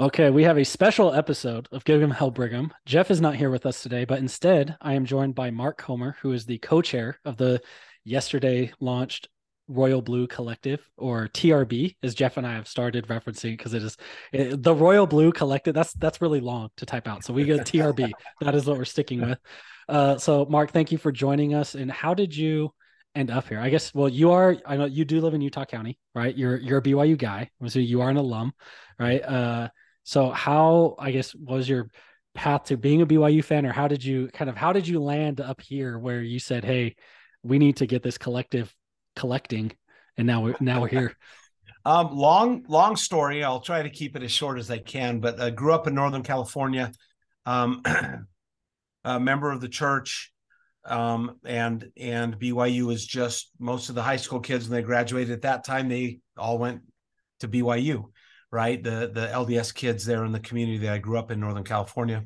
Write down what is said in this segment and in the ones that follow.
Okay, we have a special episode of Give Him Hell, Brigham. Jeff is not here with us today, but instead I am joined by Mark Comer, who is the co-chair of the yesterday launched Royal Blue Collective, or TRB, as Jeff and I have started referencing, because it is the Royal Blue Collective. That's really long to type out, so we get TRB. That is what we're sticking with. So Mark, thank you for joining us. And how did you end up here? I guess, well, I know you do live in Utah County, right? You're a BYU guy, so you are an alum, right? So how, I guess, was your path to being a BYU fan, or how did you land up here where you said, hey, we need to get this collective collecting, and now we're here? Long story. I'll try to keep it as short as I can, but I grew up in Northern California, a member of the church, and BYU was just, most of the high school kids when they graduated at that time, they all went to BYU, right? The LDS kids there in the community that I grew up in Northern California.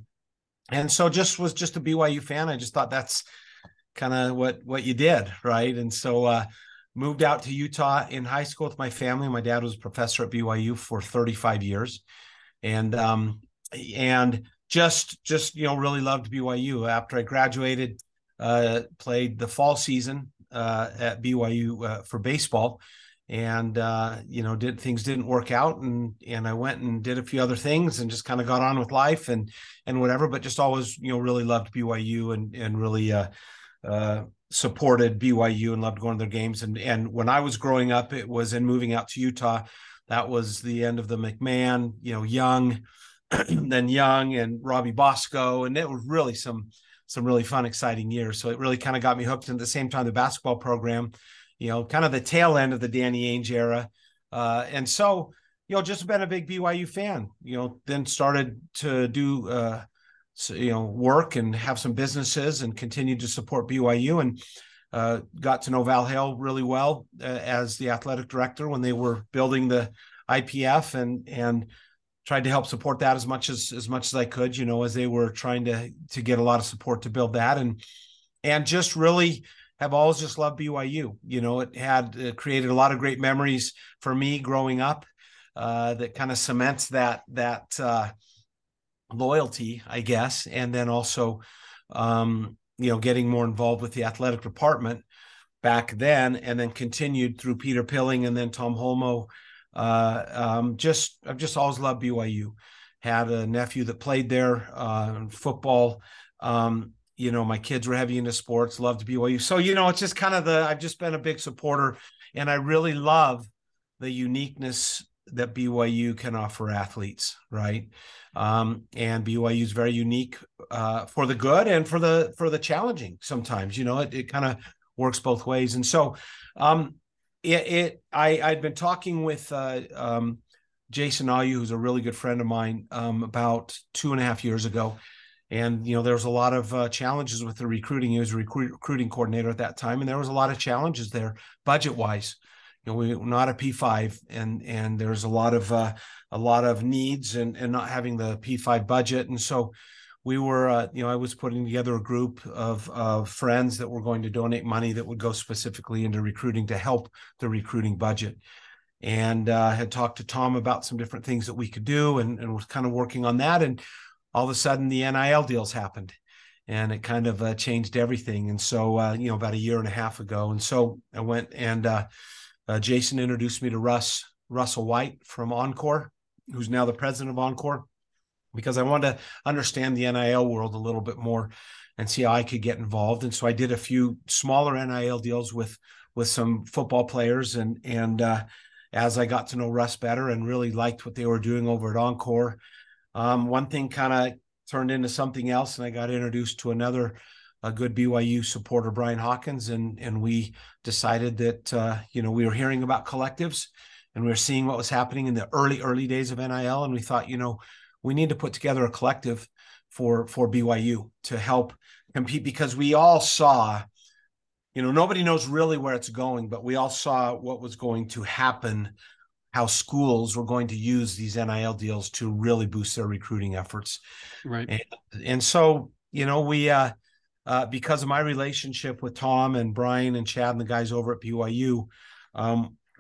And so was just a BYU fan. I just thought that's kind of what you did, right? And so moved out to Utah in high school with my family. My dad was a professor at BYU for 35 years. And just, you know, really loved BYU. After I graduated, played the fall season at BYU for baseball, and things didn't work out, and I went and did a few other things and just kind of got on with life and whatever, but just always, you know, really loved BYU and really supported BYU and loved going to their games. And when I was growing up, it was in moving out to Utah, that was the end of the McMahon, you know, Young and Robbie Bosco, and it was really some really fun, exciting years. So it really kind of got me hooked. And at the same time, the basketball program, you know, kind of the tail end of the Danny Ainge era. And so, you know, just been a big BYU fan, you know, then started to do, work and have some businesses and continued to support BYU, and got to know Val Hale really well as the athletic director when they were building the IPF, and tried to help support that as much as I could, you know, as they were trying to get a lot of support to build that, and just really have always just loved BYU. You know, it had created a lot of great memories for me growing up that kind of cements that loyalty, I guess. And then also, getting more involved with the athletic department back then, and then continued through Peter Pilling and then Tom Holmoe. I've just always loved BYU. Had a nephew that played there, football. My kids were heavy into sports, loved BYU. So, you know, it's just kind of I've just been a big supporter, and I really love the uniqueness that BYU can offer athletes, right? And BYU is very unique, for the good and for the challenging sometimes, you know, it kind of works both ways. And so, I'd been talking with Jason Ayu, who's a really good friend of mine, about 2.5 years ago. And, you know, there was a lot of challenges with the recruiting. He was a recruiting coordinator at that time, and there was a lot of challenges there budget-wise. You know, we were not a P5, and there's a lot of needs and not having the P5 budget. And so we were, I was putting together a group of friends that were going to donate money that would go specifically into recruiting to help the recruiting budget. And had talked to Tom about some different things that we could do, and was kind of working on that. And all of a sudden the NIL deals happened, and it kind of changed everything. And so, about 1.5 years ago. And so I went, and Jason introduced me to Russell White from Encore, who's now the president of Encore, because I wanted to understand the NIL world a little bit more and see how I could get involved. And so I did a few smaller NIL deals with some football players. And as I got to know Russ better and really liked what they were doing over at Encore, one thing kind of turned into something else. And I got introduced to a good BYU supporter, Brian Hawkins. And we decided that, we were hearing about collectives, and we were seeing what was happening in the early days of NIL. And we thought, you know, we need to put together a collective for BYU to help compete, because we all saw, you know, nobody knows really where it's going, but we all saw what was going to happen, how schools were going to use these NIL deals to really boost their recruiting efforts. Right. And so, you know, we, because of my relationship with Tom and Brian and Chad and the guys over at BYU,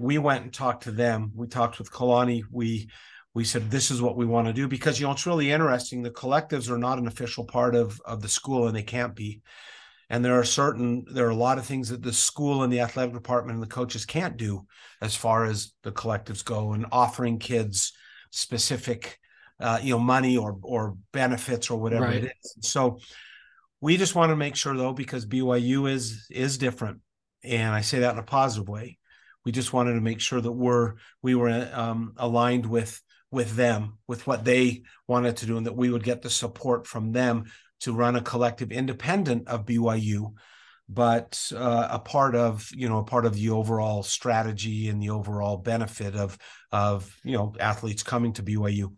we went and talked to them. We talked with Kalani. We we said, this is what we want to do, because, you know, it's really interesting. The collectives are not an official part of the school, and they can't be. And there are a lot of things that the school and the athletic department and the coaches can't do as far as the collectives go, and offering kids specific, money or benefits or whatever right. it is. So we just want to make sure, though, because BYU is different. And I say that in a positive way. We just wanted to make sure that we were aligned with them, with what they wanted to do, and that we would get the support from them to run a collective independent of BYU, but a part of the overall strategy and the overall benefit of athletes coming to BYU.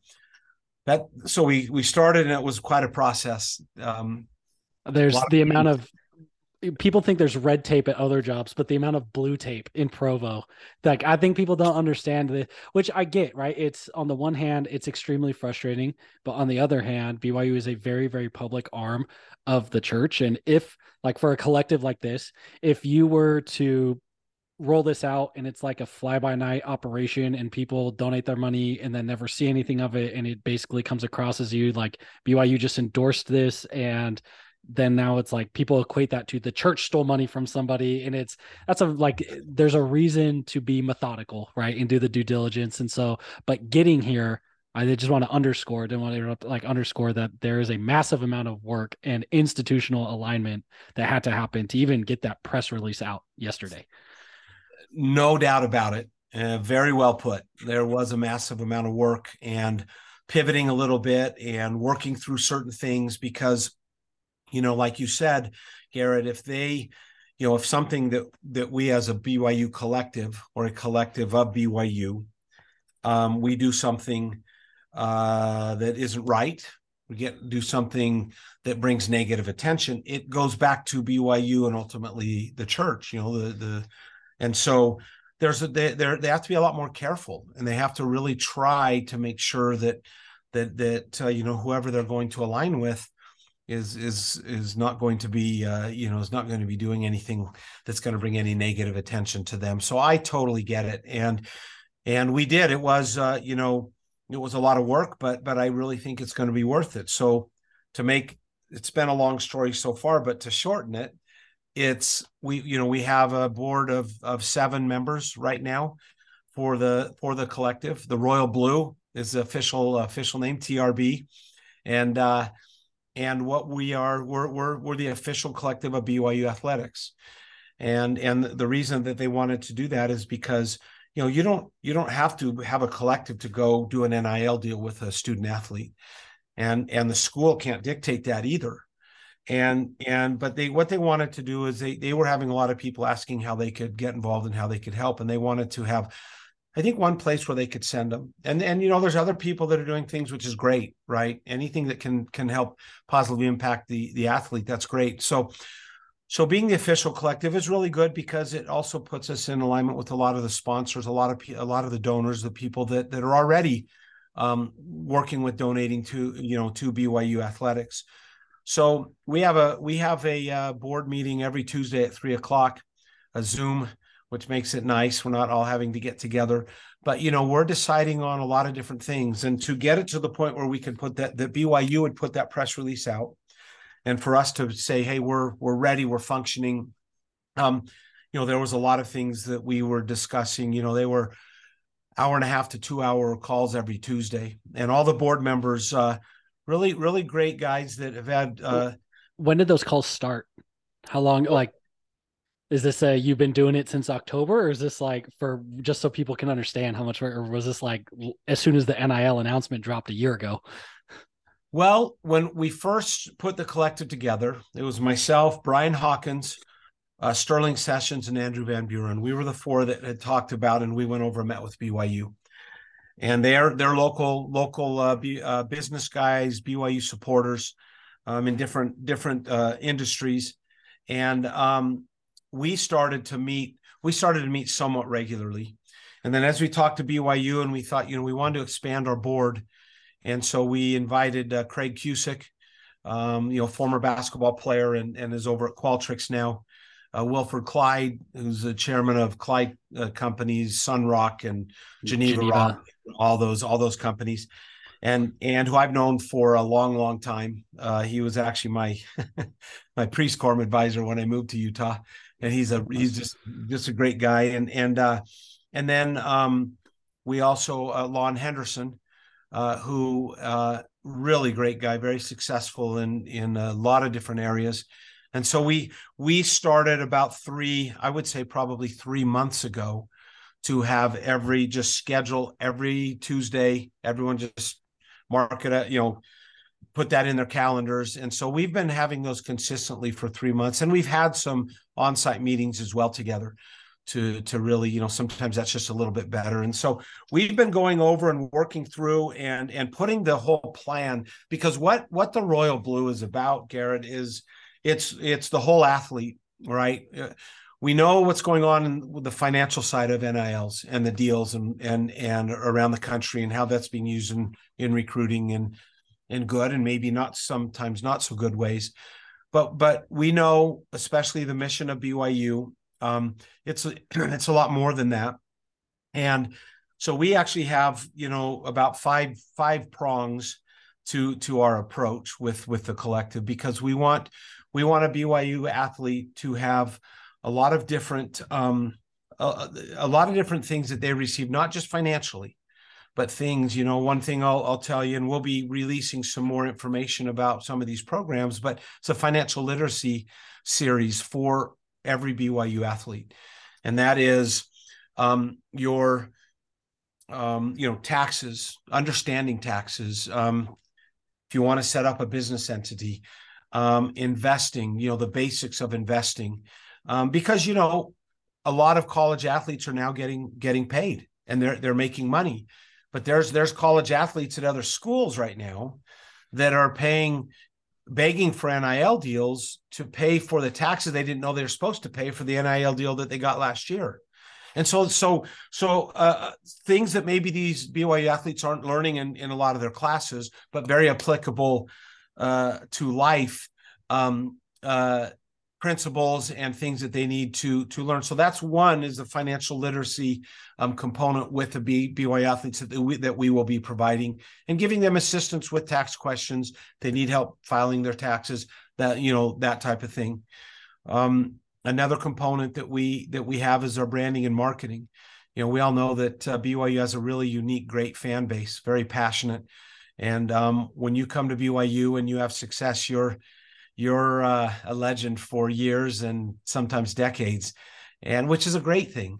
So we started, and it was quite a process. There's the amount of people think there's red tape at other jobs, but the amount of blue tape in Provo, like, I think people don't understand the, which I get, right? It's, on the one hand, it's extremely frustrating, but on the other hand, BYU is a very, very public arm of the church. And if, like, for a collective like this, if you were to roll this out and it's like a fly by night operation and people donate their money and then never see anything of it, and it basically comes across as you, like, BYU just endorsed this, and then now it's like people equate that to the church stole money from somebody. And there's a reason to be methodical, right? And do the due diligence. And so, but getting here, I just want to underscore that there is a massive amount of work and institutional alignment that had to happen to even get that press release out yesterday. No doubt about it. Very well put. There was a massive amount of work and pivoting a little bit and working through certain things, because, you know, like you said, Garrett, if something that we as a BYU collective or a collective of BYU, we do something that isn't right, we do something that brings negative attention, it goes back to BYU and ultimately the church. You know, and so they have to be a lot more careful, and they have to really try to make sure that whoever they're going to align with is not going to be is not going to be doing anything that's going to bring any negative attention to them. So I totally get it, and we did. It was a lot of work, but I really think it's going to be worth it. So it's been a long story so far, but to shorten it, we have a board of 7 members right now for the collective. The Royal Blue is the official name, TRB, and what we're the official collective of BYU athletics, and the reason that they wanted to do that is because, you know, you don't have to have a collective to go do an NIL deal with a student athlete, and the school can't dictate that either, but what they wanted to do is they were having a lot of people asking how they could get involved and how they could help, and they wanted to have, I think, one place where they could send them. And you know, there's other people that are doing things, which is great, right? Anything that can help positively impact the athlete, that's great. So being the official collective is really good, because it also puts us in alignment with a lot of the sponsors, a lot of the donors, the people that are already working with donating to BYU athletics. So we have a board meeting every Tuesday at 3:00, a Zoom, which makes it nice. We're not all having to get together, but, you know, we're deciding on a lot of different things, and to get it to the point where we can put that BYU would put that press release out, and for us to say, hey, we're ready, we're functioning. There was a lot of things that we were discussing. You know, they were 1.5 to 2 hour calls every Tuesday, and all the board members, really, really great guys that have had, when did those calls start? How long, is this you've been doing it since October, or is this just so people can understand how much, or was this as soon as the NIL announcement dropped a year ago? Well, when we first put the collective together, it was myself, Brian Hawkins, Sterling Sessions, and Andrew Van Buren. We were the 4 that had talked about, and we went over and met with BYU. And they're local business guys, BYU supporters, in different industries. And, we started to meet somewhat regularly. And then as we talked to BYU, and we thought, we wanted to expand our board. And so we invited Craig Cusick, former basketball player and is over at Qualtrics now. Wilford Clyde, who's the chairman of Clyde Companies, Sunrock, and Geneva Rock, all those companies, and who I've known for a long time. He was actually my pre-SCORM advisor when I moved to Utah, and he's just a great guy. And then we also Lon Henderson, who really great guy, very successful in a lot of different areas. And so we started about 3 months ago to have schedule every Tuesday, everyone just mark it, put that in their calendars. And so we've been having those consistently for 3 months, and we've had some on-site meetings as well together to really, sometimes that's just a little bit better. And so we've been going over and working through and putting the whole plan, because what the Royal Blue is about, Garrett, is it's the whole athlete, right? We know what's going on in the financial side of NILs and the deals and around the country and how that's being used in recruiting in good and maybe not sometimes not so good ways. But we know, especially the mission of BYU, it's a lot more than that. And so we actually have, about five prongs to our approach with the collective, because we want a BYU athlete to have a lot of different things that they receive, not just financially, but things, one thing I'll tell you, and we'll be releasing some more information about some of these programs, but it's a financial literacy series for every BYU athlete. And that is taxes, understanding taxes, if you want to set up a business entity, investing, the basics of investing, because, a lot of college athletes are now getting paid and they're making money, but there's college athletes at other schools right now that are begging for NIL deals to pay for the taxes they didn't know they were supposed to pay for the NIL deal that they got last year. And so things that maybe these BYU athletes aren't learning in a lot of their classes, but very applicable to life, principles and things that they need to learn. So that's one, is the financial literacy component with the BYU athletes that we will be providing and giving them assistance with tax questions. They need help filing their taxes, that type of thing. Another component that we have is our branding and marketing. We all know that BYU has a really unique, great fan base, very passionate. And when you come to BYU and you have success, you're a legend for years and sometimes decades, and which is a great thing.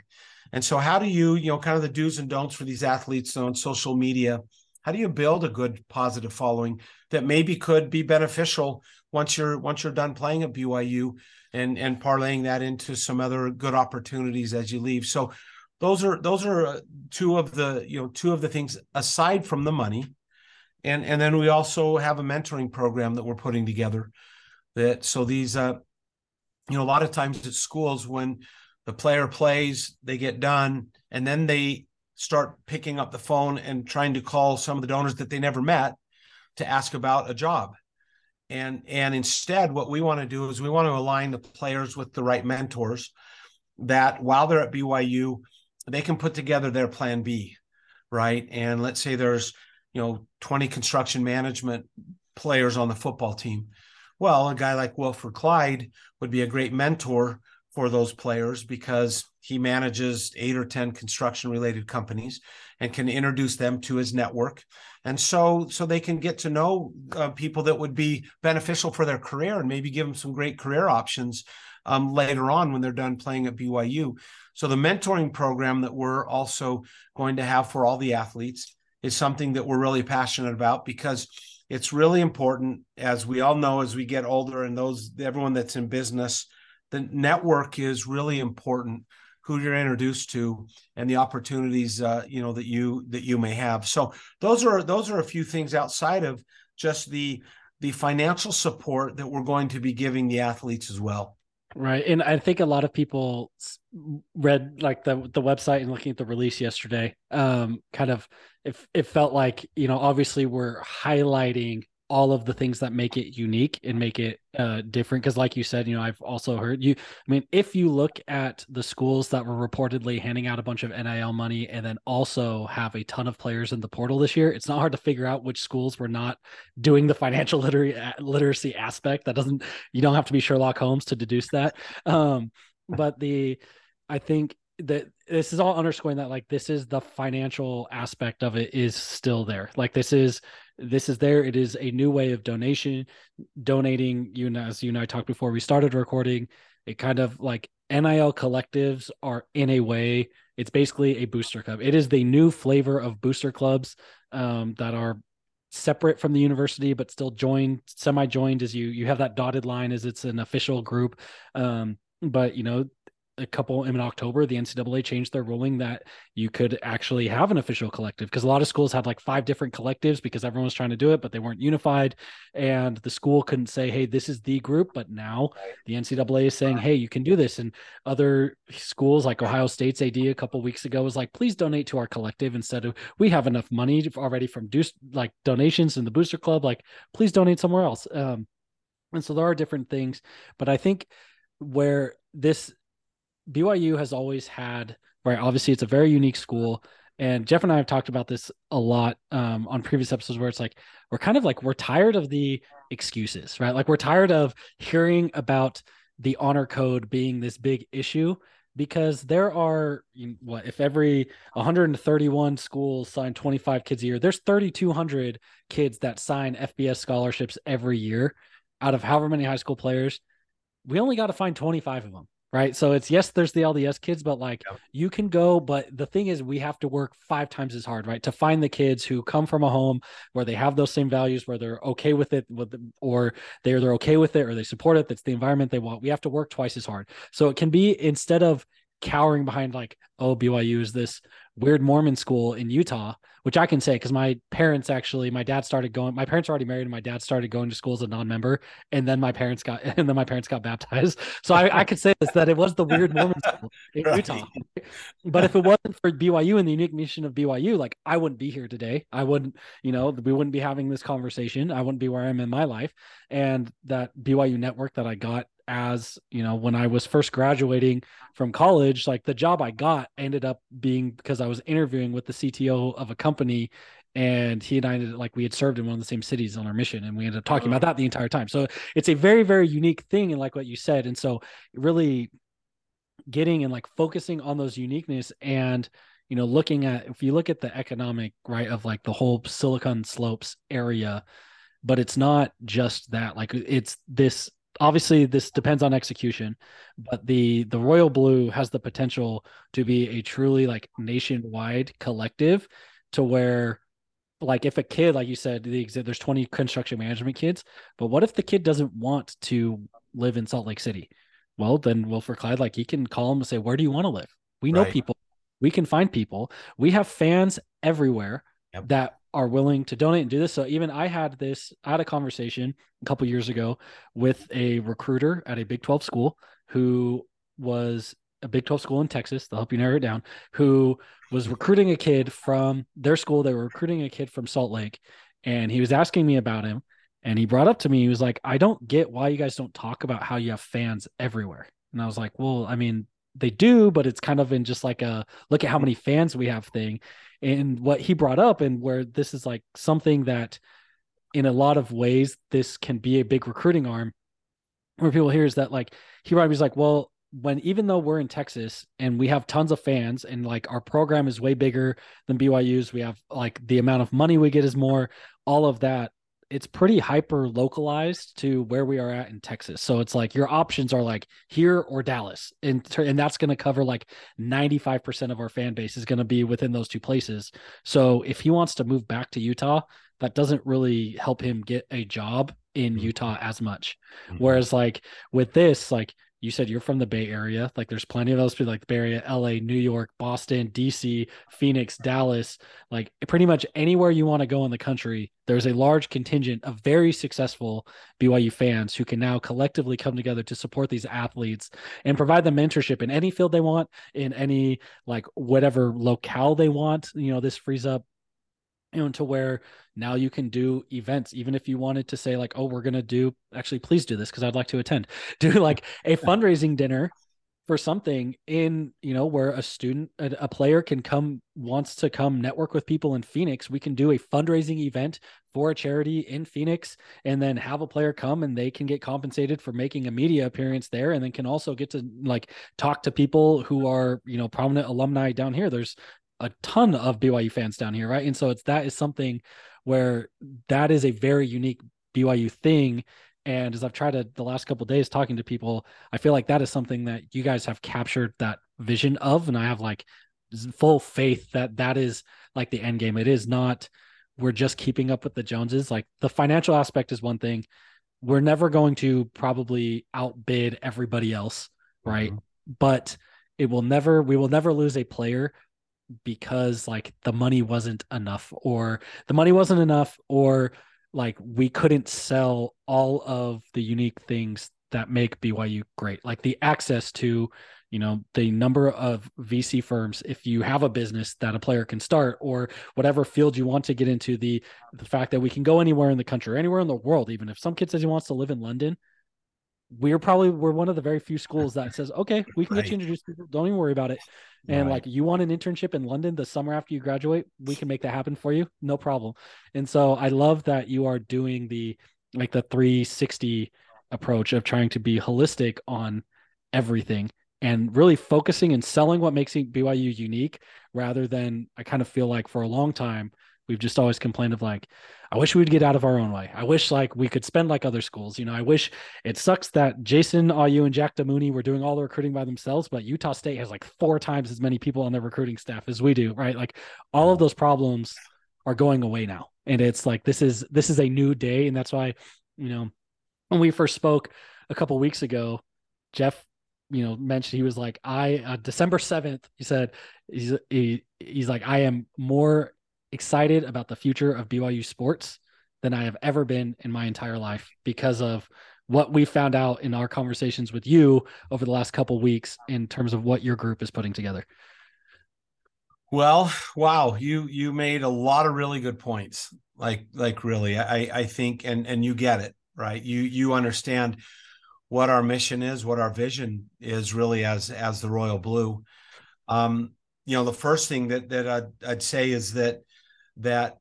And so how do you kind of the do's and don'ts for these athletes on social media, how do you build a good positive following that maybe could be beneficial once you're done playing at BYU and parlaying that into some other good opportunities as you leave? So those are two of the things aside from the money. And then we also have a mentoring program that we're putting together a lot of times at schools, when the player plays, they get done and then they start picking up the phone and trying to call some of the donors that they never met to ask about a job. And instead, what we want to do is we want to align the players with the right mentors that while they're at BYU, they can put together their plan B, right? And let's say there's, 20 construction management players on the football team. Well, a guy like Wilford Clyde would be a great mentor for those players because he manages 8 or 10 construction-related companies and can introduce them to his network. And so they can get to know people that would be beneficial for their career and maybe give them some great career options later on when they're done playing at BYU. So the mentoring program that we're also going to have for all the athletes is something that we're really passionate about, because it's really important, as we all know, as we get older, and everyone that's in business, the network is really important, who you're introduced to and the opportunities, that you may have. So those are a few things outside of just the financial support that we're going to be giving the athletes as well. Right. And I think a lot of people read like the website and looking at the release yesterday, kind of, it felt like, obviously we're highlighting all of the things that make it unique and make it different. Cause like you said, you know, I've also heard you, I mean, if you look at the schools that were reportedly handing out a bunch of NIL money and then also have a ton of players in the portal this year, it's not hard to figure out which schools were not doing the financial literacy aspect. That doesn't, you don't have to be Sherlock Holmes to deduce that. I think that this is all underscoring that, like, this is the financial aspect of it is still there. Like this is there. It is a new way of donating, you know, as you and I talked before we started recording, it kind of like NIL collectives are in a way, it's basically a booster club. It is the new flavor of booster clubs that are separate from the university, but still joined, semi-joined as you have that dotted line as it's an official group. But you know, in October, the NCAA changed their ruling that you could actually have an official collective, because a lot of schools had like 5 different collectives because everyone was trying to do it, but they weren't unified. And the school couldn't say, hey, this is the group. But now the NCAA is saying, hey, you can do this. And other schools like Ohio State's AD a couple of weeks ago was like, please donate to our collective instead of, we have enough money already from like donations in the booster club, like please donate somewhere else. And so there are different things, but I think where this, BYU has always had, right? Obviously it's a very unique school. And Jeff and I have talked about this a lot on previous episodes where it's like, we're tired of the excuses, right? Like we're tired of hearing about the honor code being this big issue, because there are, if every 131 schools sign 25 kids a year, there's 3,200 kids that sign FBS scholarships every year out of however many high school players. We only got to find 25 of them. Right. So it's, yes, there's the LDS kids, but like you can go, but the thing is we have to work 5 times as hard, right? To find the kids who come from a home where they have those same values, where they're okay with it, or they're okay with it, or they support it. That's the environment they want. We have to work twice as hard. So it can be, instead of cowering behind like, oh, BYU is this weird Mormon school in Utah, which I can say, because my parents are already married and my dad started going to school as a non-member. And then my parents got baptized. So I could say this, that it was the weird Mormon school in Utah, but if it wasn't for BYU and the unique mission of BYU, like I wouldn't be here today. I wouldn't, we wouldn't be having this conversation. I wouldn't be where I am in my life. And that BYU network that I got, as you know, when I was first graduating from college, like the job I got ended up being because I was interviewing with the CTO of a company, and he and I we had served in one of the same cities on our mission, and we ended up talking about that the entire time. So it's a very, very unique thing. And like what you said, and so really getting and like focusing on those uniqueness, and looking at, if you look at the economic, right, of like the whole Silicon Slopes area, but it's not just that, like it's this. Obviously, this depends on execution, but the Royal Blue has the potential to be a truly like nationwide collective, to where like if a kid, like you said, there's 20 construction management kids, but what if the kid doesn't want to live in Salt Lake City? Well, then Wilford Clyde, like he can call him and say, where do you want to live? We know people. We can find people. We have fans everywhere that are willing to donate and do this. So even I had a conversation a couple years ago with a recruiter at a Big 12 school who was a Big 12 school in Texas. They'll help you narrow it down, who was recruiting a kid from their school. They were recruiting a kid from Salt Lake, and he was asking me about him. And he brought up to me, he was like, I don't get why you guys don't talk about how you have fans everywhere. And I was like, well, I mean, they do, but it's kind of in just like a look at how many fans we have thing. And what he brought up, and where this is like something that in a lot of ways, this can be a big recruiting arm where people hear, is that like, he was like, well, even though we're in Texas and we have tons of fans and like our program is way bigger than BYU's, we have like the amount of money we get is more, all of that. It's pretty hyper localized to where we are at in Texas. So it's like your options are like here or Dallas. And that's going to cover like 95% of our fan base is going to be within those two places. So if he wants to move back to Utah, that doesn't really help him get a job in Utah as much. Whereas like with this, like you said, you're from the Bay Area. Like there's plenty of those people, like the Bay Area, LA, New York, Boston, DC, Phoenix, Dallas, like pretty much anywhere you want to go in the country. There's a large contingent of very successful BYU fans who can now collectively come together to support these athletes and provide them mentorship in any field they want, in any, like whatever locale they want. This frees up to where now you can do events. Even if you wanted to say like, oh, we're going to do, actually, please do this because I'd like to attend, do like a fundraising dinner for something in, you know, where a student, a player can come, wants to come network with people in Phoenix. We can do a fundraising event for a charity in Phoenix and then have a player come and they can get compensated for making a media appearance there. And then can also get to like talk to people who are, you know, prominent alumni down here. There's a ton of BYU fans down here. Right. And so that is something where that is a very unique BYU thing. And as I've tried to, the last couple of days talking to people, I feel like that is something that you guys have captured that vision of. And I have like full faith that that is like the end game. It is not, we're just keeping up with the Joneses. Like the financial aspect is one thing. We're never going to probably outbid everybody else. Right. Mm-hmm. But we will never lose a player because like the money wasn't enough or like we couldn't sell all of the unique things that make BYU great. Like the access to, you know, the number of VC firms, if you have a business that a player can start or whatever field you want to get into, the fact that we can go anywhere in the country, anywhere in the world. Even if some kid says he wants to live in London, we're one of the very few schools that says, okay, we can get you introduced to people. Don't even worry about it. And like, you want an internship in London the summer after you graduate, we can make that happen for you. No problem. And so I love that you are doing the 360 approach of trying to be holistic on everything and really focusing and selling what makes BYU unique rather than, I kind of feel like for a long time, we've just always complained of like, I wish we'd get out of our own way. I wish like we could spend like other schools. You know, I wish it sucks that Jason Ayu and Jack Damooney were doing all the recruiting by themselves, but Utah State has like 4 times as many people on their recruiting staff as we do, right? Like all of those problems are going away now. And it's like, this is a new day. And that's why, you know, when we first spoke a couple of weeks ago, Jeff, you know, mentioned, he was like, December 7th, he said, he's like, I am more excited about the future of BYU sports than I have ever been in my entire life because of what we found out in our conversations with you over the last couple of weeks in terms of what your group is putting together. Well, wow. You made a lot of really good points. Like really, I think, and you get it, right? You understand what our mission is, what our vision is really as the Royal Blue. You know, the first thing that I'd say is that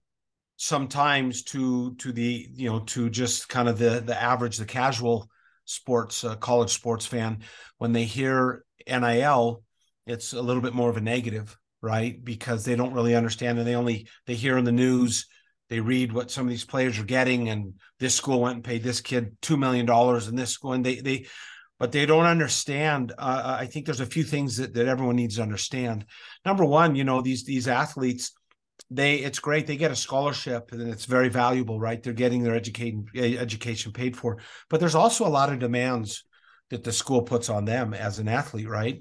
sometimes to the, you know, to just kind of the average, the casual sports, college sports fan, when they hear NIL, it's a little bit more of a negative, right? Because they don't really understand, and they hear in the news, they read what some of these players are getting, and this school went and paid this kid $2 million and this school, and but they don't understand. I think there's a few things that everyone needs to understand. Number one, you know, these athletes, it's great. They get a scholarship, and it's very valuable, right? They're getting their education paid for. But there's also a lot of demands that the school puts on them as an athlete, right?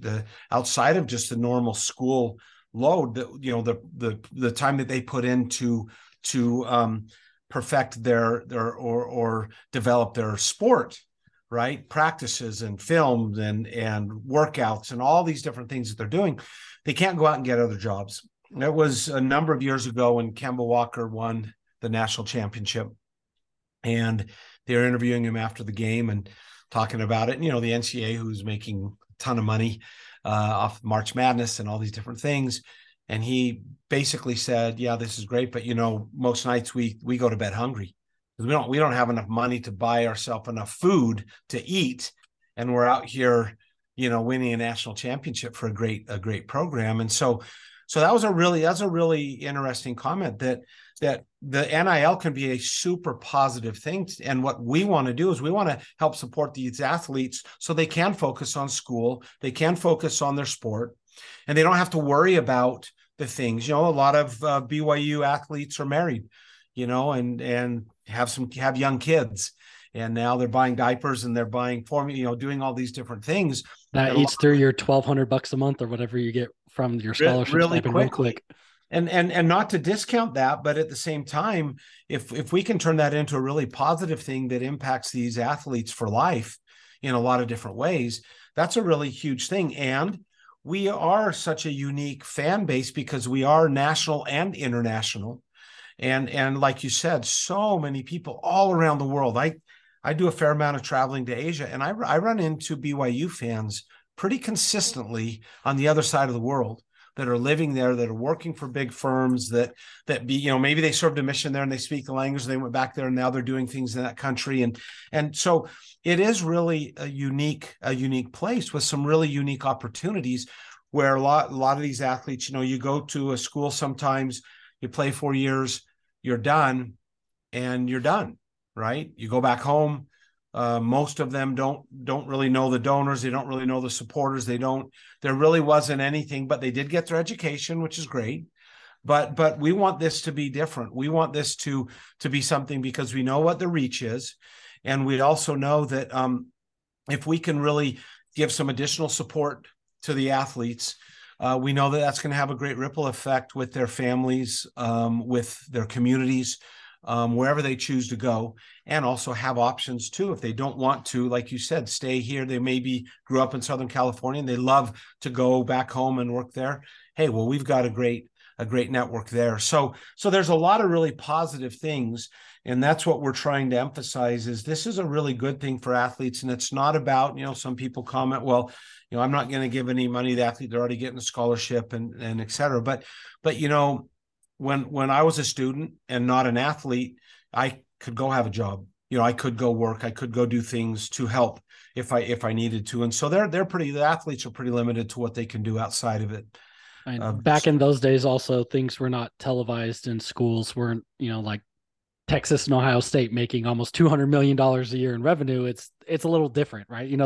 Outside of just the normal school load, the time that they put into to perfect their or develop their sport, right? Practices and films and workouts and all these different things that they're doing. They can't go out and get other jobs. That was a number of years ago when Kemba Walker won the national championship, and they were interviewing him after the game and talking about it. And, you know, the NCAA, who's making a ton of money off March Madness and all these different things. And he basically said, yeah, this is great, but, you know, most nights we go to bed hungry. We don't have enough money to buy ourselves enough food to eat. And we're out here, you know, winning a national championship for a great program. And so that's a really interesting comment that the NIL can be a super positive thing. And what we want to do is we want to help support these athletes so they can focus on school, they can focus on their sport, and they don't have to worry about the things. You know, a lot of BYU athletes are married, you know, and have young kids, and now they're buying diapers and they're buying formula, you know, doing all these different things. That eats through your $1,200 a month or whatever you get from your scholarship really quick. And not to discount that, but at the same time, if we can turn that into a really positive thing that impacts these athletes for life in a lot of different ways, that's a really huge thing. And we are such a unique fan base because we are national and international. And like you said, so many people all around the world. I do a fair amount of traveling to Asia, and I run into BYU fans pretty consistently on the other side of the world that are living there, that are working for big firms, that maybe they served a mission there and they speak the language, they went back there and now they're doing things in that country. And so it is really a unique place with some really unique opportunities where a lot of these athletes, you go to a school sometimes, you play 4 years, you're done, right? You go back home. Most of them don't really know the donors. They don't really know the supporters. There really wasn't anything, but they did get their education, which is great. But we want this to be different. We want this to be something because we know what the reach is. And we also know that if we can really give some additional support to the athletes, we know that that's going to have a great ripple effect with their families, with their communities, wherever they choose to go, and also have options too. If they don't want to, like you said, stay here, they maybe grew up in Southern California and they love to go back home and work there. Hey, well, we've got a great network there. So there's a lot of really positive things. And that's what we're trying to emphasize is this is a really good thing for athletes. And it's not about, some people comment, well, I'm not going to give any money to the athlete. They're already getting a scholarship and et cetera. But, when I was a student and not an athlete, I could go have a job. I could go work. I could go do things to help if I needed to. And so the athletes are pretty limited to what they can do outside of it. Back in those days, also things were not televised, and schools weren't, like Texas and Ohio State making almost $200 million a year in revenue. It's a little different, right? It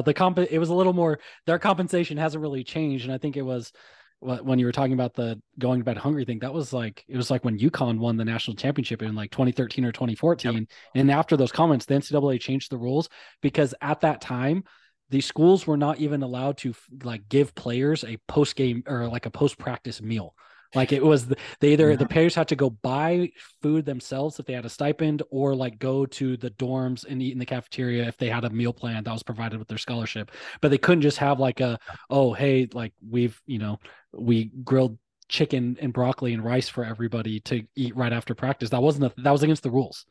was a little more. Their compensation hasn't really changed, and I think it was. When you were talking about the going to bed hungry thing, that was like when UConn won the national championship in 2013 or 2014. Yep. And after those comments, the NCAA changed the rules because at that time, the schools were not even allowed to give players a post game or a post practice meal. The players had to go buy food themselves if they had a stipend, or go to the dorms and eat in the cafeteria if they had a meal plan that was provided with their scholarship. But they couldn't just have we grilled chicken and broccoli and rice for everybody to eat right after practice. That was against the rules,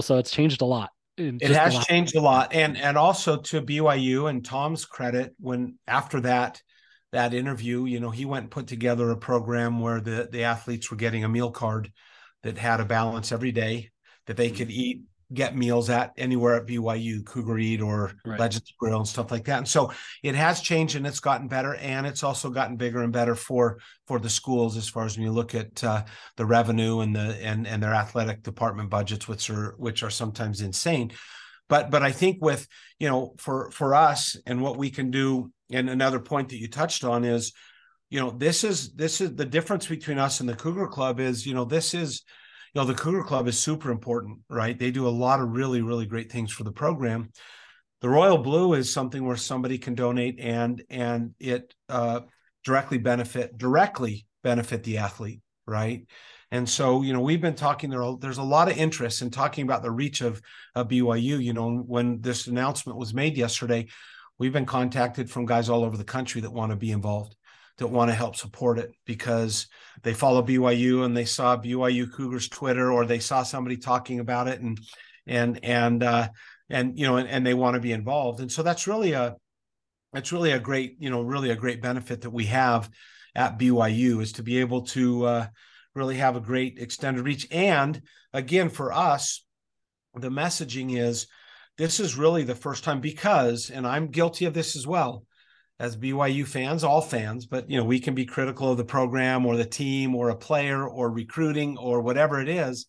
so it's changed a lot. It has changed a lot. And also to BYU and Tom's credit, when after that interview, he went and put together a program where the athletes were getting a meal card that had a balance every day that they could get meals at anywhere at BYU, Cougar Eat or right. Legends Grill and stuff like that. And so it has changed and it's gotten better, and it's also gotten bigger and better for the schools as far as when you look at the revenue and and their athletic department budgets, which are sometimes insane. But I think with, for us and what we can do, and another point that you touched on is, this is the difference between us and the Cougar Club is, the Cougar Club is super important, right? They do a lot of really, really great things for the program. The Royal Blue is something where somebody can donate and it directly benefit the athlete, right? And so, we've been talking, there's a lot of interest in talking about the reach of BYU. When this announcement was made yesterday, we've been contacted from guys all over the country that want to be involved, that want to help support it because they follow BYU and they saw BYU Cougars Twitter, or they saw somebody talking about it and they want to be involved. And so that's really a great benefit that we have at BYU is to be able to, really have a great extended reach. And again, for us, the messaging is this is really the first time because, and I'm guilty of this as well as BYU fans, all fans, but we can be critical of the program or the team or a player or recruiting or whatever it is.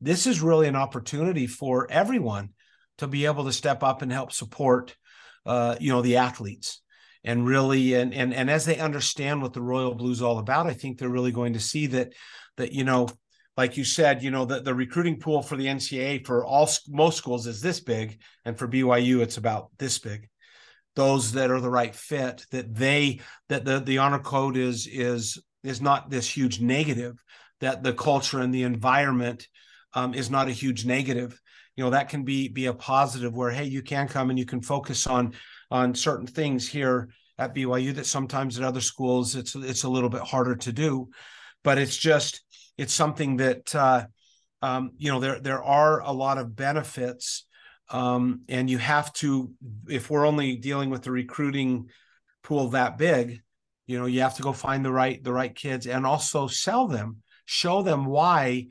This is really an opportunity for everyone to be able to step up and help support, the athletes. And really, and as they understand what the Royal Blue is all about, I think they're really going to see that like you said, the recruiting pool for the NCAA for most schools is this big, and for BYU it's about this big. Those that are the right fit, that the honor code is not this huge negative, that the culture and the environment is not a huge negative. That can be a positive where, hey, you can come and you can focus on certain things here at BYU that sometimes at other schools it's a little bit harder to do, but it's something that you know, there are a lot of benefits, and you have to, if we're only dealing with the recruiting pool that big, you know, you have to go find the right kids and also sell them, show them why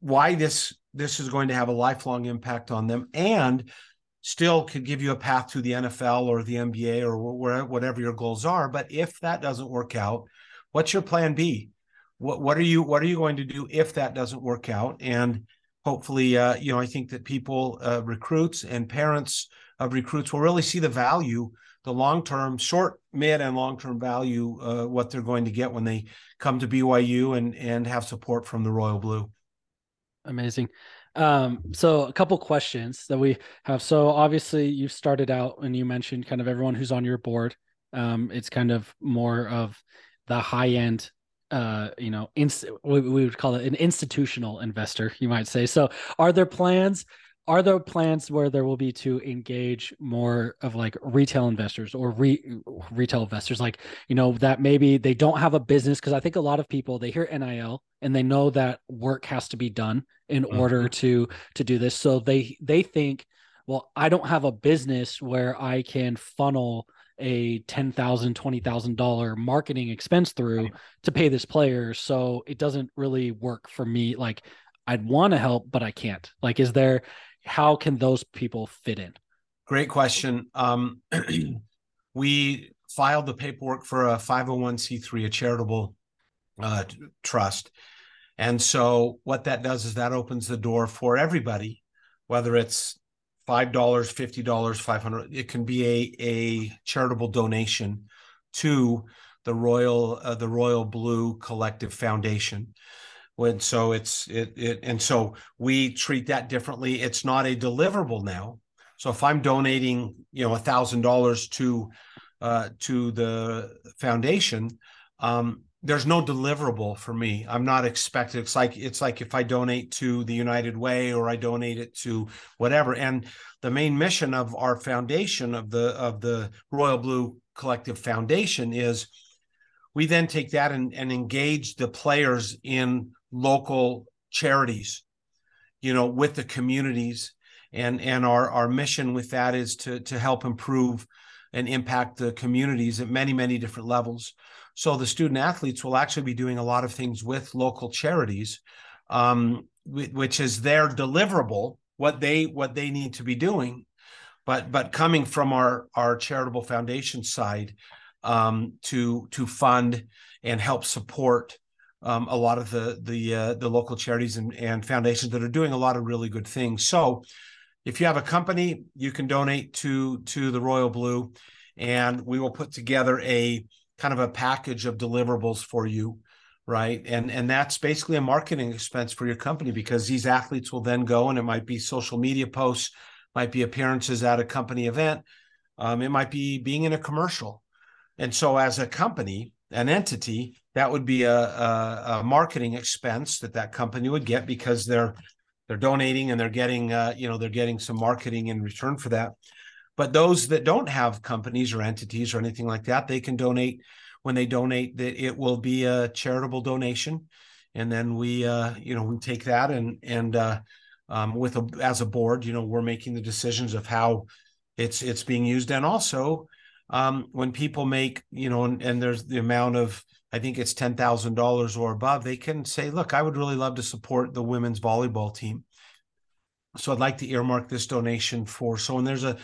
this is going to have a lifelong impact on them and still could give you a path to the NFL or the NBA or whatever your goals are. But if that doesn't work out, what's your plan B? What are you going to do if that doesn't work out? And hopefully, you know, I think that people, recruits and parents of recruits will really see the value, the long-term, short, mid, and long-term value, what they're going to get when they come to BYU and have support from the Royal Blue. Amazing. So a couple questions that we have. So obviously you've started out and you mentioned kind of everyone who's on your board. It's kind of more of the high end, you know, we would call it an institutional investor, you might say. So are there plans where there will be to engage more of like retail investors or retail investors, like, you know, that maybe they don't have a business? Because I think a lot of people, they hear NIL and they know that work has to be done in order to do this. So they think, well, I don't have a business where I can funnel a $10,000, $20,000 marketing expense through to pay this player. So it doesn't really work for me. Like, I'd want to help, but I can't. Like, how can those people fit in? Great question. We filed the paperwork for a 501c3, a charitable trust. And so what that does is that opens the door for everybody, whether it's $5, $50, $500. It can be a charitable donation to the Royal Blue Collective Foundation. And so so we treat that differently. It's not a deliverable now. So if I'm donating, you know, $1,000 to the foundation, there's no deliverable for me. I'm not expected. It's like if I donate to the United Way or I donate it to whatever. And the main mission of our foundation, of the Royal Blue Collective Foundation, is we then take that and engage the players in local charities, you know, with the communities, and our mission with that is to help improve and impact the communities at many, many different levels. So the student athletes will actually be doing a lot of things with local charities, which is their deliverable, what they need to be doing. But coming from our charitable foundation side, to fund and help support a lot of the local charities and foundations that are doing a lot of really good things. So if you have a company, you can donate to the Royal Blue, and we will put together a kind of a package of deliverables for you, right? And that's basically a marketing expense for your company, because these athletes will then go, and it might be social media posts, might be appearances at a company event, it might be being in a commercial. And so as a company, an entity, that would be a marketing expense that company would get, because they're donating and they're getting, you know, they're getting some marketing in return for that. But those that don't have companies or entities or anything like that, they can donate. When they donate, that it will be a charitable donation, and then we, you know, we take that and with as a board, you know, we're making the decisions of how it's being used, and also when people make, you know, and there's the amount of, I think it's $10,000 or above, they can say, look, I would really love to support the women's volleyball team, so I'd like to earmark this donation for. So when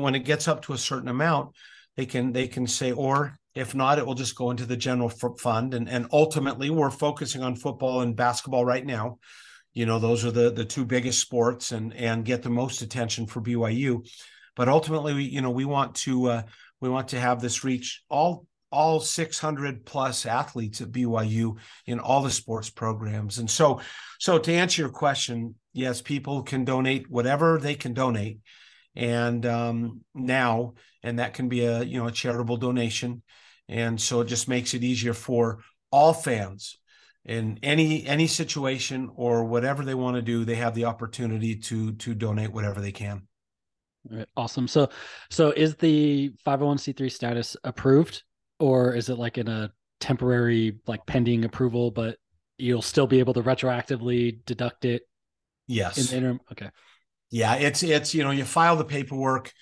when it gets up to a certain amount, they can say, or if not, it will just go into the general fund. And ultimately, we're focusing on football and basketball right now. You know, those are the two biggest sports and get the most attention for BYU. But ultimately, we want to have this reach all 600 plus athletes at BYU in all the sports programs. And so to answer your question, yes, people can donate whatever they can donate. And now, and that can be a charitable donation. And so it just makes it easier for all fans in any situation or whatever they want to do. They have the opportunity to donate whatever they can. All right, awesome. So is the 501c3 status approved? Or is it like in a temporary, like pending approval, but you'll still be able to retroactively deduct it Yes. In the interim? Okay. Yeah. It's, you know, you file the paperwork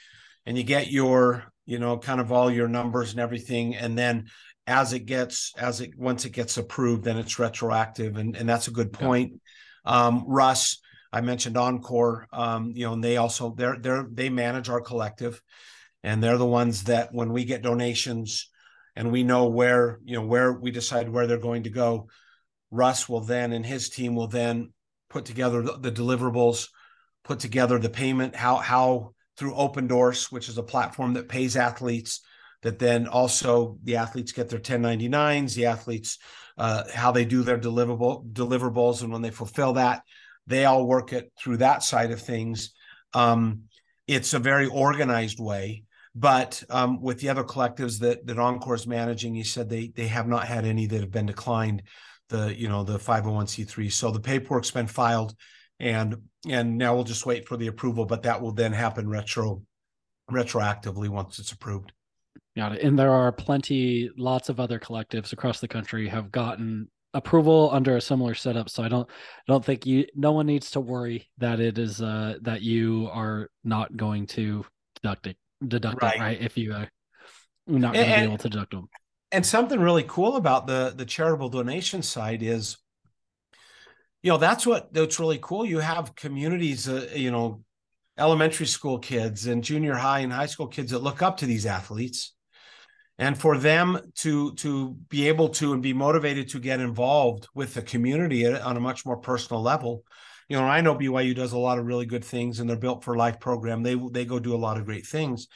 and you get your, you know, kind of all your numbers and everything. And then once it gets approved, then it's retroactive. And that's a good point. Russ, I mentioned Encore, you know, and they also, they manage our collective, and they're the ones that when we get donations and we know where, you know, where we decide where they're going to go, Russ will then, and his team will then put together the deliverables, put together the payment, how through Open Doors, which is a platform that pays athletes, that then also the athletes get their 1099s, the athletes, how they do their deliverables. And when they fulfill that, they all work it through that side of things. It's a very organized way, but with the other collectives that Encore's managing, you said they have not had any that have been declined, the 501c3. So the paperwork's been filed and now we'll just wait for the approval, but that will then happen retroactively once it's approved. Got it. And there are lots of other collectives across the country have gotten approval under a similar setup. So I don't think no one needs to worry that it is that you are not going to deduct it, right? If you are not going to be able to deduct them. And something really cool about the charitable donation side is, you know, that's really cool. You have communities, you know, elementary school kids and junior high and high school kids that look up to these athletes. And for them to be able to and be motivated to get involved with the community on a much more personal level, you know, I know BYU does a lot of really good things in their Built for Life program. They go do a lot of great things,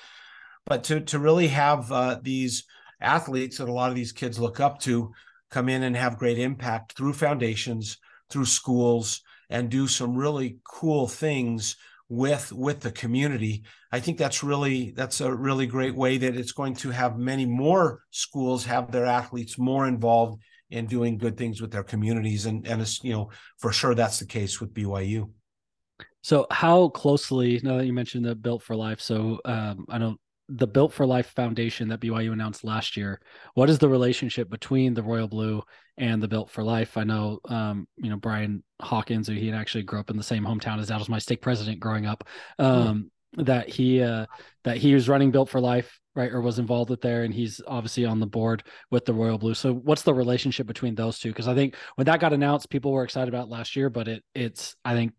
but to really have these athletes that a lot of these kids look up to come in and have great impact through foundations, through schools, and do some really cool things with the community. I think that's a really great way that it's going to have many more schools have their athletes more involved in doing good things with their communities. And it's, you know, for sure that's the case with BYU. So how closely, now that you mentioned the Built for Life, so I know the Built for Life Foundation that BYU announced last year, what is the relationship between the Royal Blue and the Built for Life? I know, you know, Brian Hawkins, who he actually grew up in the same hometown as that was my state president growing up, that he was running Built for Life, right, or was involved with there, and he's obviously on the board with the Royal Blue. So what's the relationship between those two? Because I think when that got announced, people were excited about last year, but it's I think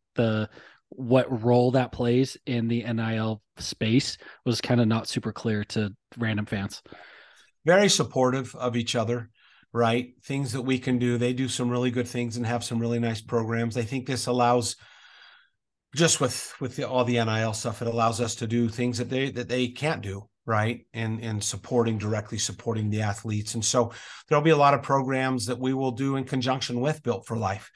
what role that plays in the NIL space was kind of not super clear to random fans. Very supportive of each other, right? Things that we can do. They do some really good things and have some really nice programs. I think this allows, just with all the NIL stuff, it allows us to do things that they can't do, right? And directly supporting the athletes. And so there'll be a lot of programs that we will do in conjunction with Built for Life.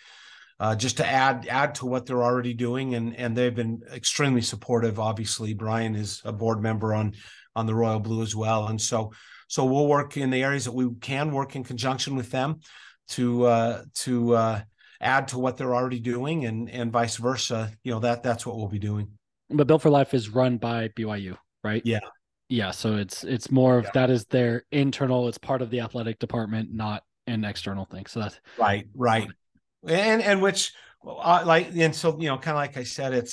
Just to add to what they're already doing, and they've been extremely supportive. Obviously, Brian is a board member on the Royal Blue as well, and so we'll work in the areas that we can work in conjunction with them to add to what they're already doing, and vice versa. You know, that's what we'll be doing. But Built for Life is run by BYU, right? Yeah, yeah. So it's more of that is their internal. It's part of the athletic department, not an external thing. So that's right. And which so, you know, kind of like I said,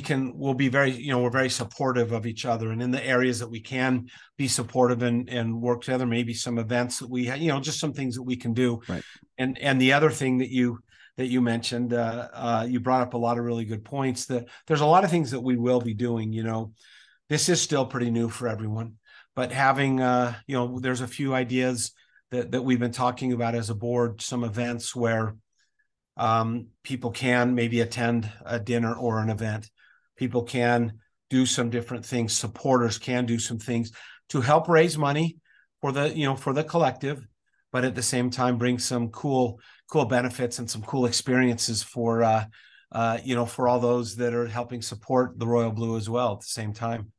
we'll be very, you know, we're very supportive of each other, and in the areas that we can be supportive and work together, maybe some events that we, you know, just some things that we can do. Right. And the other thing that you mentioned, you brought up a lot of really good points, that there's a lot of things that we will be doing. You know, this is still pretty new for everyone, but having, you know, there's a few ideas that we've been talking about as a board, some events where, people can maybe attend a dinner or an event. People can do some different things. Supporters can do some things to help raise money for the collective, but at the same time, bring some cool benefits and some cool experiences for all those that are helping support the Royal Blue as well at the same time.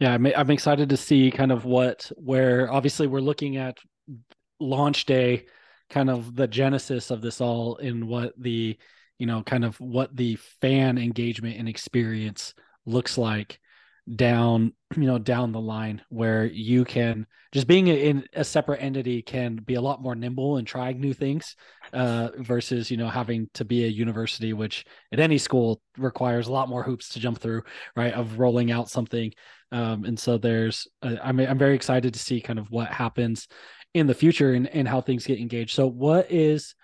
Yeah. I'm excited to see kind of where obviously we're looking at launch day, kind of the genesis of this all, in what the fan engagement and experience looks like down the line, where you can just being in a separate entity can be a lot more nimble and trying new things versus, having to be a university, which at any school requires a lot more hoops to jump through, right, of rolling out something. And so I'm very excited to see kind of what happens in the future and how things get engaged. So what is,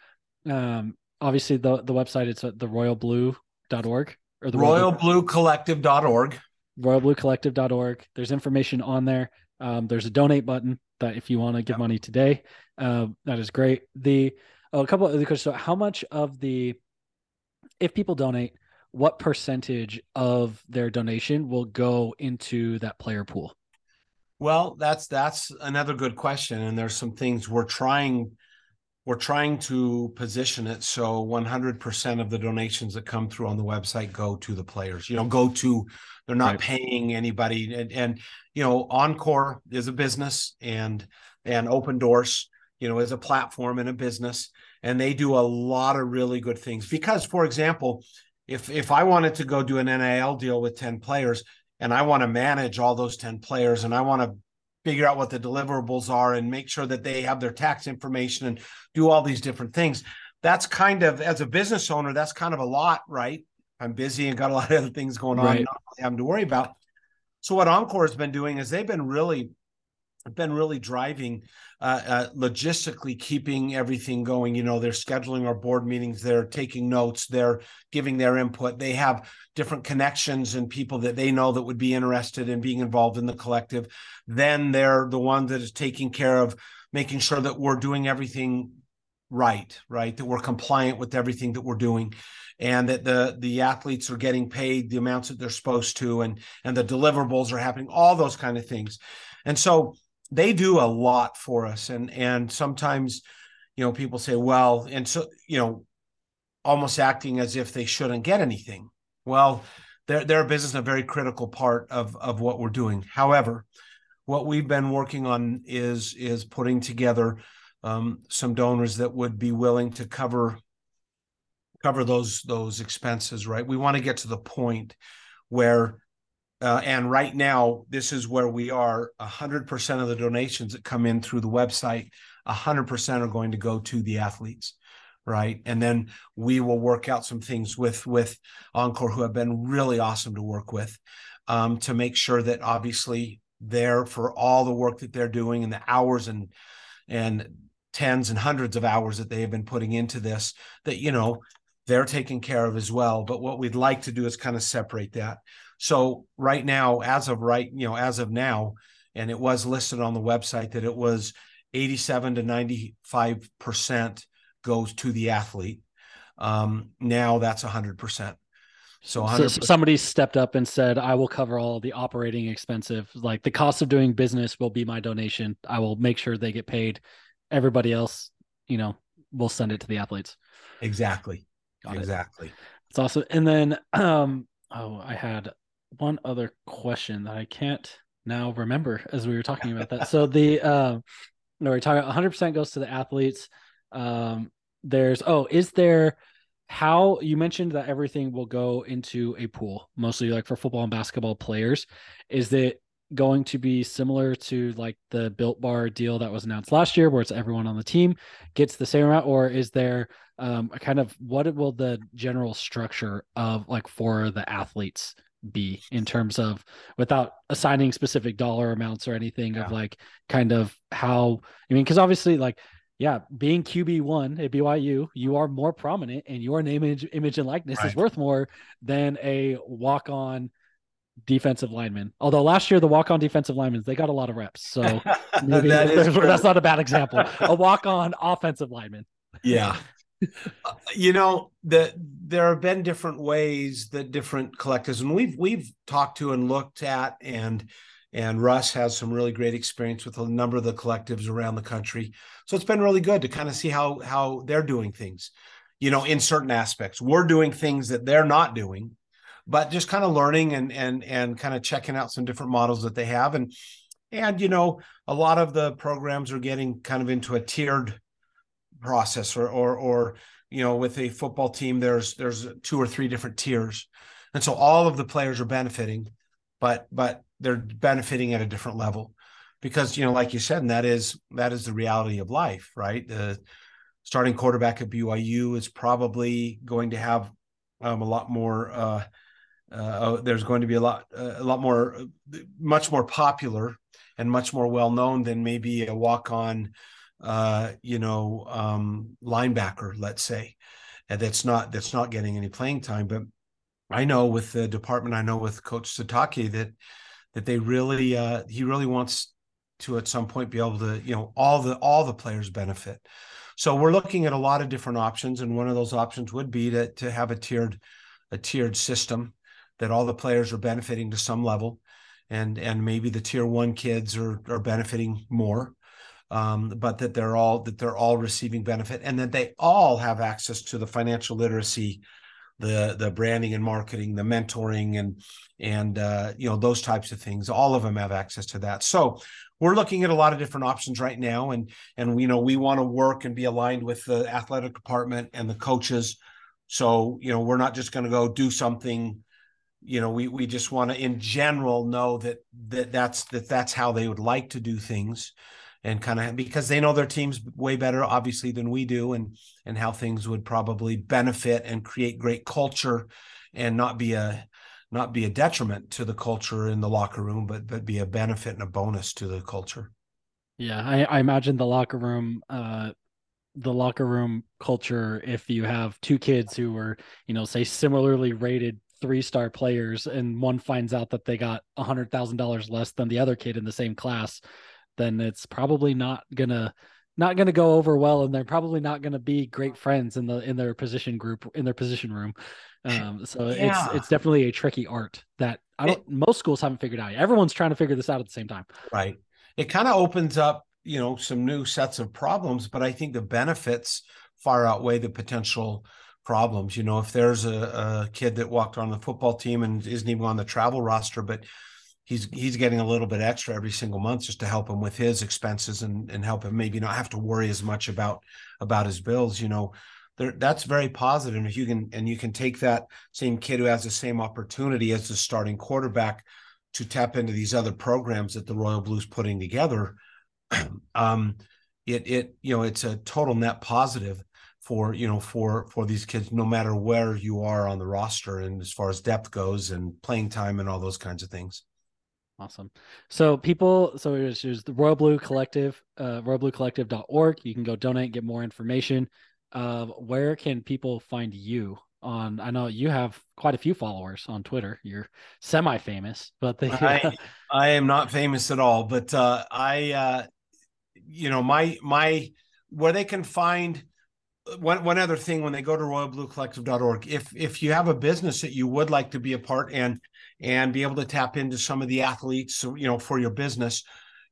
obviously the website, it's the royalblue.org or the royalbluecollective.org. royalbluecollective.org. There's information on there. There's a donate button that if you want to give money today, that is great. A couple of other questions. So how much of if people donate, what percentage of their donation will go into that player pool? Well, that's another good question. And there's some things we're trying to position it so 100% of the donations that come through on the website go to the players. They're not paying anybody. And Encore is a business, and Open Doors, is a platform and a business, and they do a lot of really good things. Because, for example, if I wanted to go do an NIL deal with 10 players, and I want to manage all those 10 players, and I want to figure out what the deliverables are and make sure that they have their tax information and do all these different things. That's kind of, as a business owner, that's kind of a lot, right? I'm busy and got a lot of other things going on, not having to worry about. So what Encore has been doing is they've been really driving logistically, keeping everything going. They're scheduling our board meetings. They're taking notes. They're giving their input. They have different connections and people that they know that would be interested in being involved in the collective. Then they're the one that is taking care of making sure that we're doing everything right, that we're compliant with everything that we're doing, and that the athletes are getting paid the amounts that they're supposed to, and the deliverables are happening, all those kind of things. And so they do a lot for us. And sometimes, people say, well, and so, almost acting as if they shouldn't get anything. Well, they're a business, a very critical part of what we're doing. However, what we've been working on is putting together some donors that would be willing to cover those expenses, right? We want to get to the point where and right now, this is where we are. 100% of the donations that come in through the website, 100% are going to go to the athletes, right? And then we will work out some things with Encore, who have been really awesome to work with, to make sure that obviously they're, for all the work that they're doing and the hours and tens and hundreds of hours that they have been putting into this, that, they're taken care of as well. But what we'd like to do is kind of separate that. So right now, as of now, and it was listed on the website that it was 87 to 95% goes to the athlete. Now that's 100%. So somebody stepped up and said, I will cover all the operating expenses, like the cost of doing business will be my donation. I will make sure they get paid. Everybody else, we'll send it to the athletes. Exactly. Got exactly. It's awesome. And then, I had one other question that I can't now remember as we were talking about that. So we're talking 100% goes to the athletes. How you mentioned that everything will go into a pool, mostly like for football and basketball players. Is it going to be similar to like the Built Bar deal that was announced last year, where it's everyone on the team gets the same amount, or is there a kind of, what will the general structure of like for the athletes be in terms of, without assigning specific dollar amounts or anything of like kind of how, because obviously like, being QB1 at BYU, you are more prominent and your name, image and likeness is worth more than a walk-on defensive lineman. Although last year the walk-on defensive linemen, they got a lot of reps, so maybe that's not a bad example. A walk-on offensive lineman. Yeah, there have been different ways that different collectives, and we've talked to and looked at, and Russ has some really great experience with a number of the collectives around the country. So it's been really good to kind of see how they're doing things. In certain aspects, we're doing things that they're not doing. But just kind of learning and kind of checking out some different models that they have. And a lot of the programs are getting kind of into a tiered process or with a football team, there's 2 or 3 different tiers. And so all of the players are benefiting but they're benefiting at a different level because, you know, like you said, and that is the reality of life, right? The starting quarterback at BYU is probably going to have a lot more. There's going to be a lot more, much more popular and much more well-known than maybe a walk-on, linebacker, let's say, and that's not getting any playing time. But I know with the department, I know with Coach Satake that they really, he really wants to at some point be able to, you know, all the players benefit. So we're looking at a lot of different options, and one of those options would be to have a tiered system that all the players are benefiting to some level, and maybe the tier one kids are benefiting more, but that they're all receiving benefit, and that they all have access to the financial literacy, the branding and marketing, the mentoring, and those types of things. All of them have access to that. So we're looking at a lot of different options right now, and we want to work and be aligned with the athletic department and the coaches. So, we're not just going to go do something. We just want to, in general, know that's how they would like to do things, and kind of, because they know their teams way better, obviously, than we do, and how things would probably benefit and create great culture, and not be a detriment to the culture in the locker room, but be a benefit and a bonus to the culture. Yeah, I imagine the locker room. The locker room culture, if you have two kids who were, say similarly rated 3-star players, and one finds out that they got $100,000 less than the other kid in the same class, then it's probably not gonna go over well, and they're probably not gonna be great friends in their position room. Yeah. It's definitely a tricky art that most schools haven't figured out. Everyone's trying to figure this out at the same time. Right. It kind of opens up some new sets of problems, but I think the benefits far outweigh the potential problems. If there's a kid that walked on the football team and isn't even on the travel roster, but he's getting a little bit extra every single month just to help him with his expenses and help him maybe not have to worry as much about his bills, that's very positive. If you can take that same kid who has the same opportunity as the starting quarterback to tap into these other programs that the Royal Blue's putting together, it's a total net positive for these kids, no matter where you are on the roster, and as far as depth goes and playing time and all those kinds of things. Awesome. So there's the Royal Blue Collective, royalbluecollective.org. You can go donate and get more information. Where can people find you on? I know you have quite a few followers on Twitter. You're semi-famous, but I am not famous at all, but my where they can find one other thing when they go to royalbluecollective.org, if you have a business that you would like to be a part and be able to tap into some of the athletes, for your business,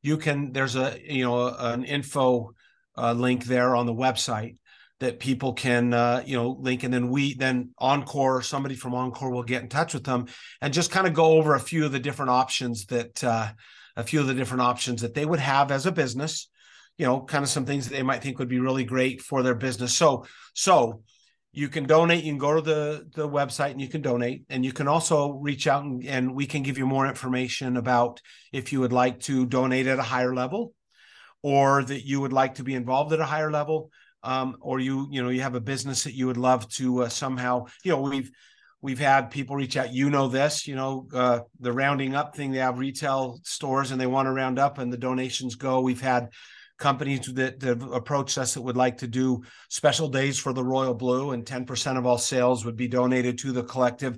there's an info link there on the website that people can, link. And then Encore, somebody from Encore will get in touch with them and just kind of go over a few of the different options that they would have as a business, kind of some things that they might think would be really great for their business. So you can donate, you can go to the website and you can donate, and you can also reach out and we can give you more information about if you would like to donate at a higher level, or that you would like to be involved at a higher level, or you have a business that you would love to somehow, We've had people reach out, the rounding up thing. They have retail stores and they want to round up and the donations go. We've had companies that have approached us that would like to do special days for the Royal Blue, and 10% of all sales would be donated to the collective.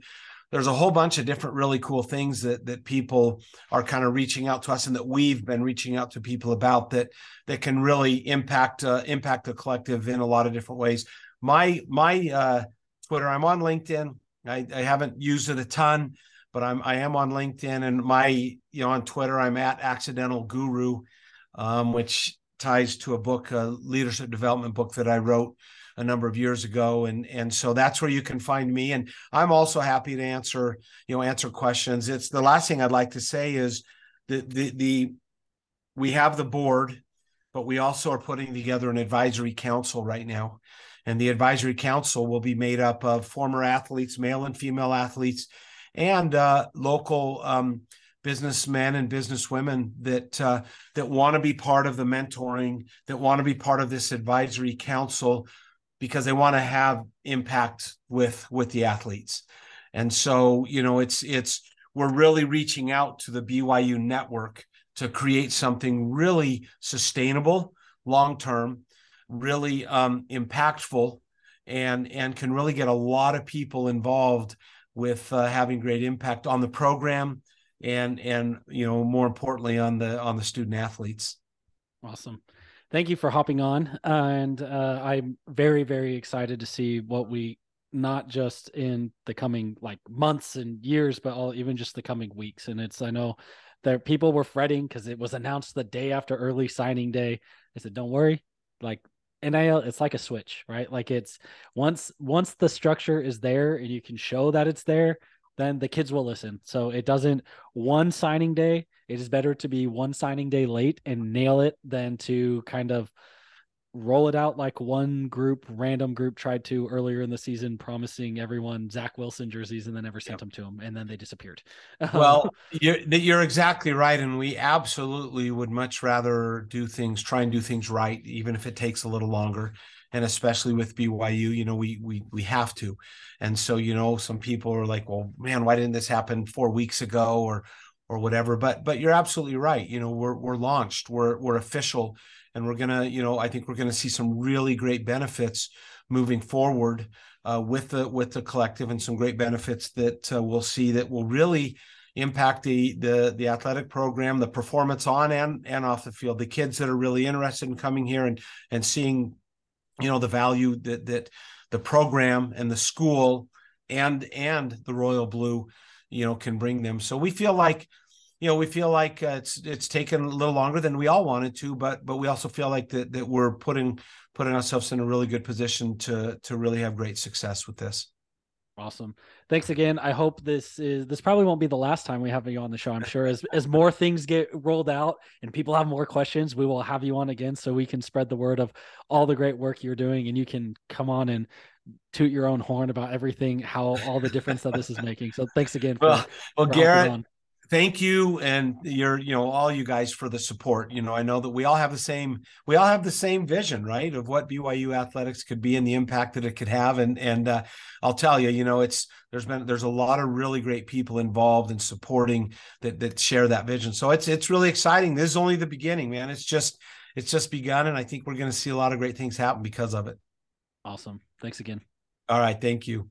There's a whole bunch of different really cool things that people are kind of reaching out to us, and that we've been reaching out to people about that can really impact the collective in a lot of different ways. My Twitter, I'm on LinkedIn. I haven't used it a ton, but I am on LinkedIn, and on Twitter, I'm at Accidental Guru, which ties to a book, a leadership development book that I wrote a number of years ago. And so that's where you can find me. And I'm also happy to answer questions. It's the last thing I'd like to say is we have the board, but we also are putting together an advisory council right now. And the advisory council will be made up of former athletes, male and female athletes, and local businessmen and businesswomen that that want to be part of the mentoring, that want to be part of this advisory council, because they want to have impact with the athletes. And so, you know, we're really reaching out to the BYU network to create something really sustainable, long-term, really impactful, and can really get a lot of people involved with having great impact on the program, and you know, more importantly, on the student athletes. Awesome. Thank you for hopping on. And I'm very, very excited to see what we, not just in the coming like months and years, but even just the coming weeks. And I know that people were fretting because it was announced the day after early signing day. I said, don't worry, like NIL, it's like a switch, right? Like it's once the structure is there and you can show that it's there, then the kids will listen. So it doesn't one signing day. It is better to be one signing day late and nail it than to kind of roll it out like one random group tried to earlier in the season, promising everyone Zach Wilson jerseys and then never sent them to him. And then they disappeared. Well, you're exactly right. And we absolutely would much rather try and do things right, even if it takes a little longer. And especially with BYU, you know, we have to. And so, you know, some people are like, well, man, why didn't this happen 4 weeks ago or whatever? But you're absolutely right. You know, we're launched, we're official. And we're going to, you know, I think we're going to see some really great benefits moving forward with the collective, and some great benefits that we'll see that will really impact the athletic program, the performance on and off the field, the kids that are really interested in coming here and seeing, you know, the value that the program and the school and the Royal Blue, you know, can bring them. So we feel like, you know, it's taken a little longer than we all wanted to, but we also feel like that we're putting ourselves in a really good position to really have great success with this. Awesome. Thanks again. I hope this probably won't be the last time we have you on the show. I'm sure as more things get rolled out and people have more questions, we will have you on again so we can spread the word of all the great work you're doing, and you can come on and toot your own horn about everything, how all the difference that this is making. So thanks again. Well, Garrett, on. Thank you, and all you guys for the support. You know, I know that we all have the same vision, right, of what BYU athletics could be and the impact that it could have. And I'll tell you, you know, there's a lot of really great people involved in supporting that share that vision. So it's really exciting. This is only the beginning, man. It's just begun, and I think we're going to see a lot of great things happen because of it. Awesome. Thanks again. All right. Thank you.